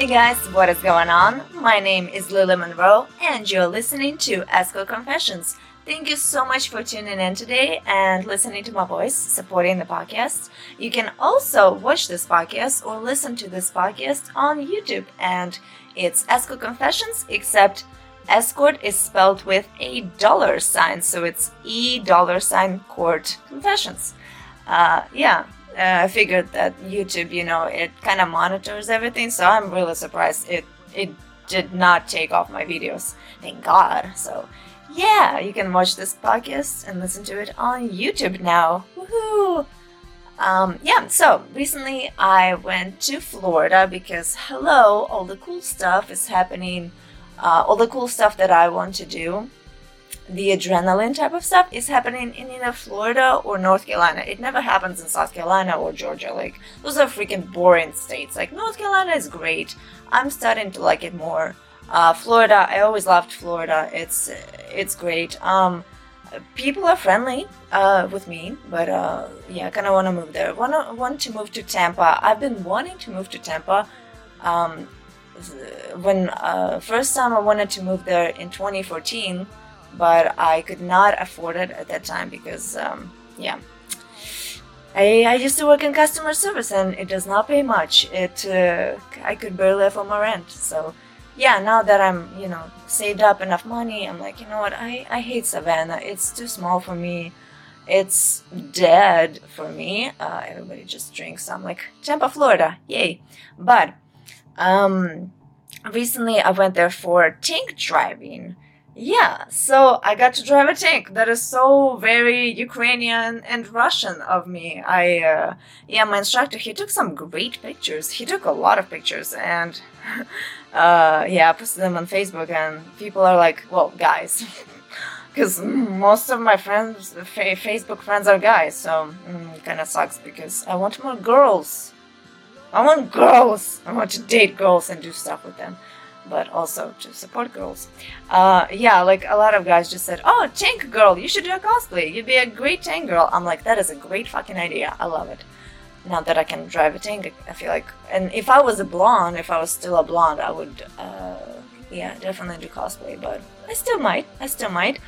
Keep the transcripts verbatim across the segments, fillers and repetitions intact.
Hey guys, what is going on? My name is Lily Monroe and you're listening to Escort Confessions. Thank you so much for tuning in today and listening to my voice, supporting the podcast. You can also watch this podcast or listen to this podcast on YouTube, and it's Escort Confessions, except Escort is spelled with a dollar sign, so it's E dollar sign court confessions. Uh, yeah, I uh, figured that YouTube, you know, it kind of monitors everything, so I'm really surprised it, it did not take off my videos. Thank God. So, yeah, you can watch this podcast and listen to it on YouTube now. Woohoo! Um, yeah, so recently I went to Florida because, hello, all the cool stuff is happening. Uh, all the cool stuff that I want to do, the adrenaline type of stuff, is happening in either Florida or North Carolina. It never happens in South Carolina or Georgia. Like, those are freaking boring states. Like, North Carolina is great. I'm starting to like it more. Uh, Florida, I always loved Florida. It's it's great. Um, people are friendly uh, with me, but uh, yeah, I kind of want to move there. Wanna want to move to Tampa. I've been wanting to move to Tampa. Um, When uh, first time I wanted to move there in twenty fourteen, but I could not afford it at that time because um, yeah, I, I used to work in customer service and it does not pay much. It uh, I could barely afford my rent. So yeah, now that I'm you know saved up enough money, I'm like, you know what, I, I hate Savannah. It's too small for me. It's dead for me. Uh, everybody just drinks. I'm like, Tampa, Florida, yay! But Um, recently I went there for tank driving. Yeah, so I got to drive a tank. That is so very Ukrainian and Russian of me. I, uh, yeah, my instructor, he took some great pictures. He took a lot of pictures and, uh, yeah, I posted them on Facebook and people are like, well, guys, because most of my friends, fa- Facebook friends are guys. So mm, it kind of sucks because I want more girls. I want girls! I want to date girls and do stuff with them, but also to support girls. Uh, yeah, like a lot of guys just said, oh, Tank Girl, you should do a cosplay. You'd be a great Tank Girl. I'm like, that is a great fucking idea. I love it. Now that I can drive a tank, I feel like... And if I was a blonde, if I was still a blonde, I would, uh, yeah, definitely do cosplay, but I still might. I still might.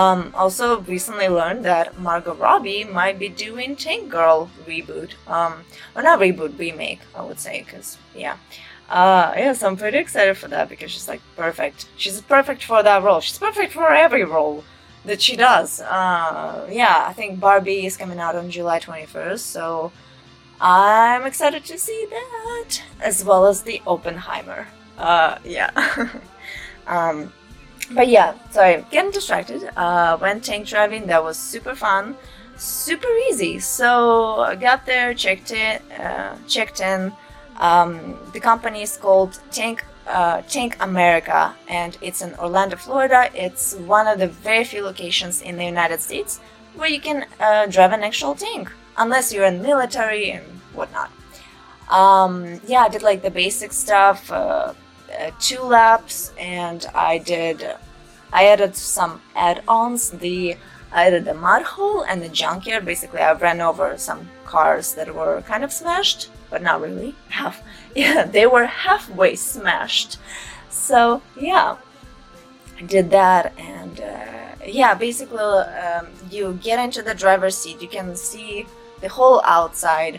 Um, also recently learned that Margot Robbie might be doing Tank Girl reboot, um, or not reboot, remake, I would say, because, yeah. Uh, yeah, so I'm pretty excited for that, because she's, like, perfect. She's perfect for that role. She's perfect for every role that she does. Uh, yeah, I think Barbie is coming out on July twenty-first, so I'm excited to see that, as well as the Oppenheimer. Uh, yeah. um... But yeah, sorry, getting distracted. Uh, went tank driving, that was super fun, super easy. So I got there, checked it, uh, checked in. Um, the company is called Tank uh, Tank America, and it's in Orlando, Florida. It's one of the very few locations in the United States where you can uh, drive an actual tank, unless you're in military and whatnot. Um, yeah, I did like the basic stuff. Uh, Uh, two laps, and I did uh, I added some add-ons. The I added the mud hole and the junkyard. Basically I ran over some cars that were kind of smashed, but not really half yeah they were halfway smashed. So yeah, I did that, and uh, yeah basically um, you get into the driver's seat, you can see the whole outside.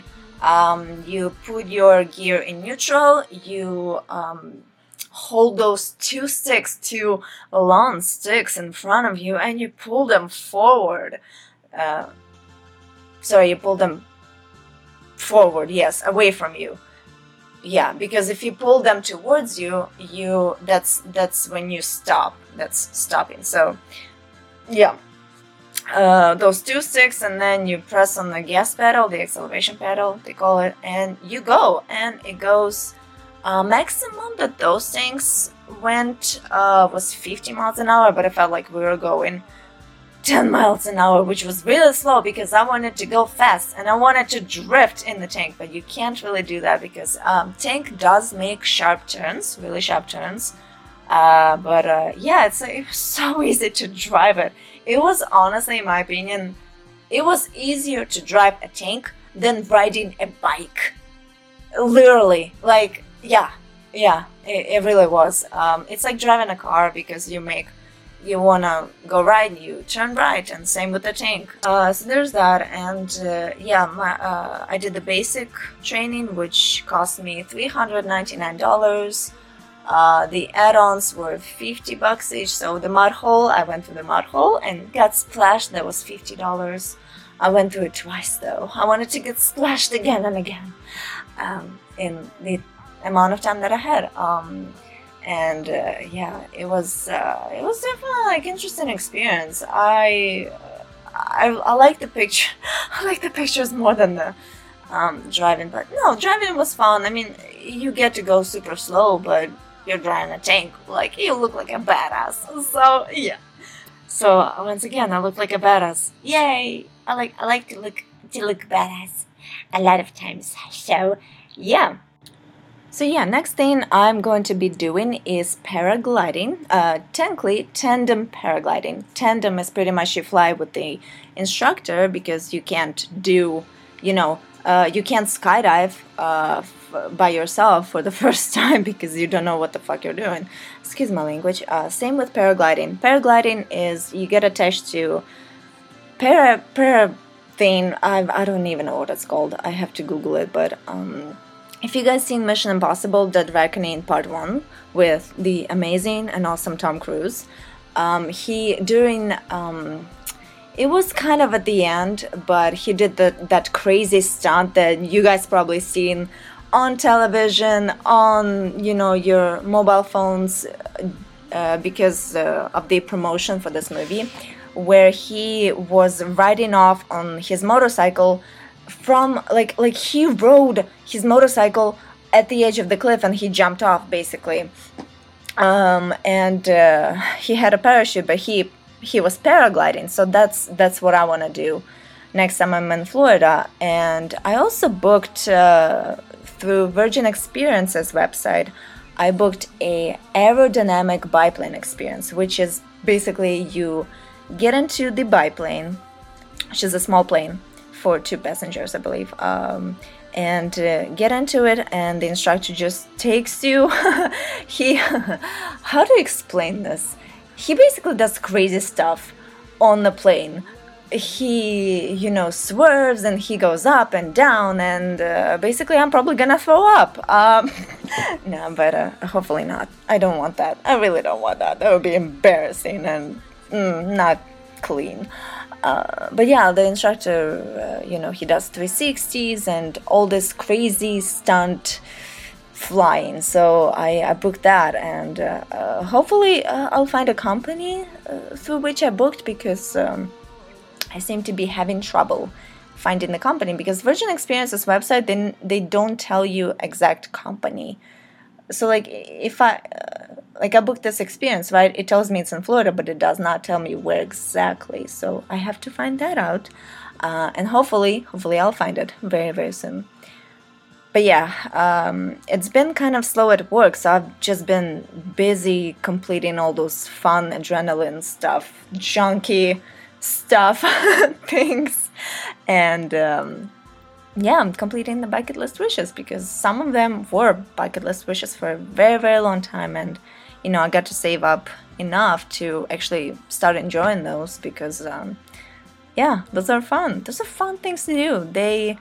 Um, you put your gear in neutral, you um, hold those two sticks, two long sticks in front of you, and you pull them forward. Uh, sorry, you pull them forward, yes, away from you. Yeah, because if you pull them towards you, you that's that's when you stop. That's stopping. So, yeah, uh, those two sticks, and then you press on the gas pedal, the acceleration pedal, they call it, and you go, and it goes. Uh, maximum that those things went uh, was fifty miles an hour, but I felt like we were going ten miles an hour, which was really slow because I wanted to go fast and I wanted to drift in the tank, but you can't really do that because um, tank does make sharp turns, really sharp turns. Uh, but uh, yeah, it's it was so easy to drive it. It was honestly, in my opinion, it was easier to drive a tank than riding a bike. Literally, like. Yeah, Yeah, it, it really was. Um, it's like driving a car because you make, you wanna go right, you turn right, and same with the tank. Uh, so there's that, and uh, yeah, my, uh, I did the basic training, which cost me three hundred ninety-nine dollars. Uh, the add-ons were fifty bucks each, so the mud hole, I went to the mud hole and got splashed, that was fifty dollars. I went through it twice though. I wanted to get splashed again and again um, in the amount of time that I had. Um, and uh, yeah, it was uh, it was definitely like interesting experience. I I, I like the picture. I like the pictures more than the um, driving. But no, driving was fun. I mean, you get to go super slow, but you're driving a tank. Like, you look like a badass. So yeah. So once again, I look like a badass. Yay! I like I like to look to look badass a lot of times. So yeah. So yeah, next thing I'm going to be doing is paragliding, uh, technically tandem paragliding. Tandem is pretty much you fly with the instructor because you can't do, you know, uh, you can't skydive uh, f by yourself for the first time because you don't know what the fuck you're doing. Excuse my language. Uh, same with paragliding. Paragliding is you get attached to para, para thing, I, I don't even know what it's called. I have to Google it, but... Um, if you guys seen Mission Impossible Dead Reckoning Part One with the amazing and awesome Tom Cruise, um, he during um, it was kind of at the end, but he did the, that crazy stunt that you guys probably seen on television, on you know your mobile phones, uh, because uh, of the promotion for this movie, where he was riding off on his motorcycle. From like like he rode his motorcycle at the edge of the cliff and he jumped off basically, um, and uh, he had a parachute, but he he was paragliding. So that's that's what I want to do next time I'm in Florida. And I also booked uh, through Virgin Experiences website. I booked a aerodynamic biplane experience, which is basically you get into the biplane, which is a small plane. For two passengers, I believe, um, and uh, get into it, and the instructor just takes you. He, how to explain this? He basically does crazy stuff on the plane. He, you know, swerves and he goes up and down, and uh, basically, I'm probably gonna throw up. Um, no, but uh, hopefully not. I don't want that. I really don't want that. That would be embarrassing and mm, not clean. Uh, but yeah, the instructor, uh, you know, he does three sixties and all this crazy stunt flying. So I, I booked that, and uh, uh, hopefully uh, I'll find a company uh, through which I booked, because um, I seem to be having trouble finding the company, because Virgin Experiences website, they, they don't tell you exact company. So like if I, uh, like I booked this experience, right, it tells me it's in Florida, but it does not tell me where exactly. So I have to find that out. Uh, and hopefully, hopefully I'll find it very, very soon. But yeah, um, it's been kind of slow at work. So I've just been busy completing all those fun adrenaline stuff, junky stuff, things. And, um, yeah, I'm completing the bucket list wishes, because some of them were bucket list wishes for a very, very long time. And, you know, I got to save up enough to actually start enjoying those, because, um, yeah, those are fun. Those are fun things to do. They,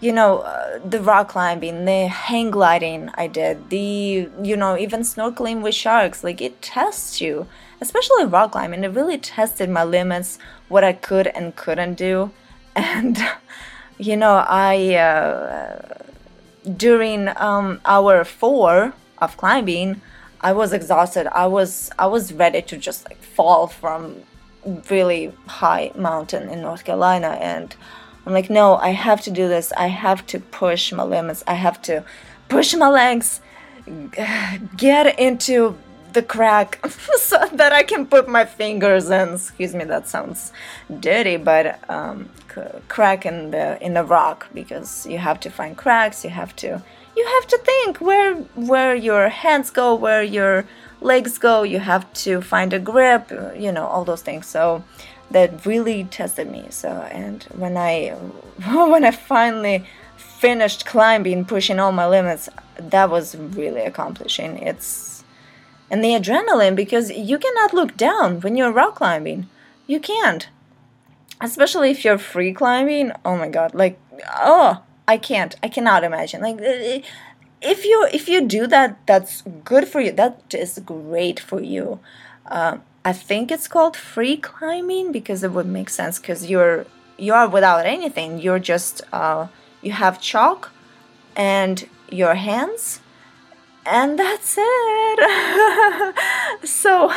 you know, uh, the rock climbing, the hang gliding I did, the, you know, even snorkeling with sharks. Like, it tests you, especially rock climbing. It really tested my limits, what I could and couldn't do. And... You know, I, uh, during um, hour four of climbing, I was exhausted. I was, I was ready to just like fall from really high mountain in North Carolina. And I'm like, no, I have to do this. I have to push my limits. I have to push my legs, get into the crack so that I can put my fingers in. Excuse me, that sounds dirty, but um, crack in the in the rock, because you have to find cracks. You have to you have to think where where your hands go, where your legs go. You have to find a grip. You know, all those things. So that really tested me. So and when I when I finally finished climbing, pushing all my limits. That was really accomplishing. It's and the adrenaline, because you cannot look down when you're rock climbing. You can't. Especially if you're free climbing. Oh my god, like, oh, I can't. I cannot imagine. Like, if you if you do that, that's good for you. That is great for you. Uh, I think it's called free climbing because it would make sense, because you're you are without anything. You're just uh, you have chalk and your hands, and that's it. So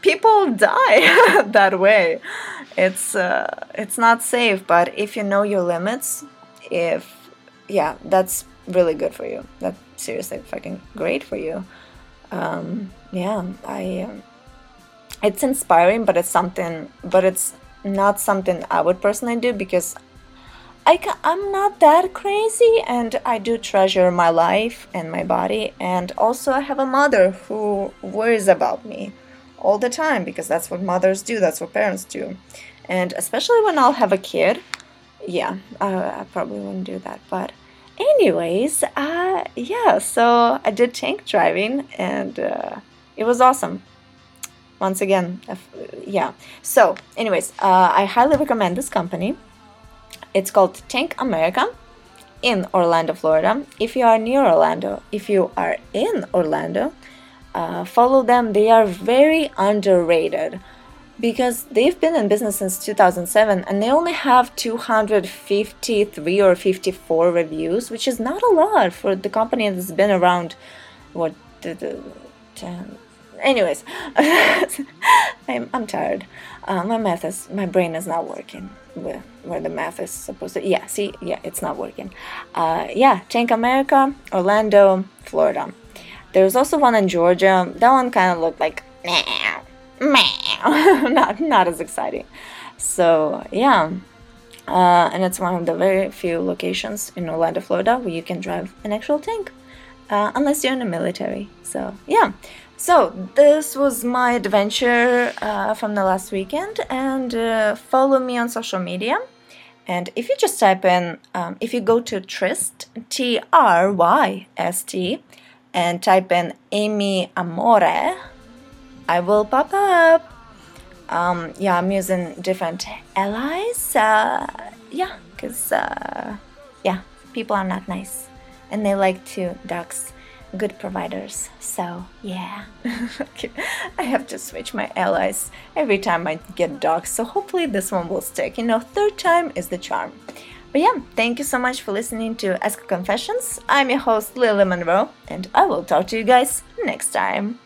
people die that way. It's uh, it's not safe, but if you know your limits, if yeah, that's really good for you. That's seriously fucking great for you. Um, yeah, I. Um, it's inspiring, but it's something. But it's not something I would personally do, because I ca- I'm not that crazy, and I do treasure my life and my body, and also I have a mother who worries about me all the time, because that's what mothers do, that's what parents do. And especially when I'll have a kid, yeah, uh, I probably wouldn't do that. But anyways, uh, yeah, so I did tank driving, and uh, it was awesome. Once again, yeah. So anyways, uh, I highly recommend this company. It's called Tank America in Orlando, Florida. If you are near Orlando, if you are in Orlando, uh, follow them. They are very underrated, because they've been in business since two thousand seven, and they only have two hundred fifty-three or fifty-four reviews, which is not a lot for the company that's been around, what, ten anyways. I'm I'm tired. Uh, my math is my brain is not working where, where the math is supposed to. Yeah, see, yeah, it's not working. Uh, yeah, Tank America, Orlando, Florida. There's also one in Georgia. That one kind of looked like meow, meow, not not as exciting. So yeah, uh, and it's one of the very few locations in Orlando, Florida, where you can drive an actual tank, uh, unless you're in the military. So yeah. So, this was my adventure uh, from the last weekend, and uh, follow me on social media. And if you just type in, um, if you go to Tryst, T R Y S T, and type in Amy Amore, I will pop up. Um, yeah, I'm using different allies, uh, yeah, because, uh, yeah, people are not nice, and they like to dox good providers, so yeah. Okay. I have to switch my allies every time I get dogs, so hopefully this one will stick. You know, third time is the charm. But yeah, thank you so much for listening to Escort Confessions. I'm your host, Lily Monroe, and I will talk to you guys next time.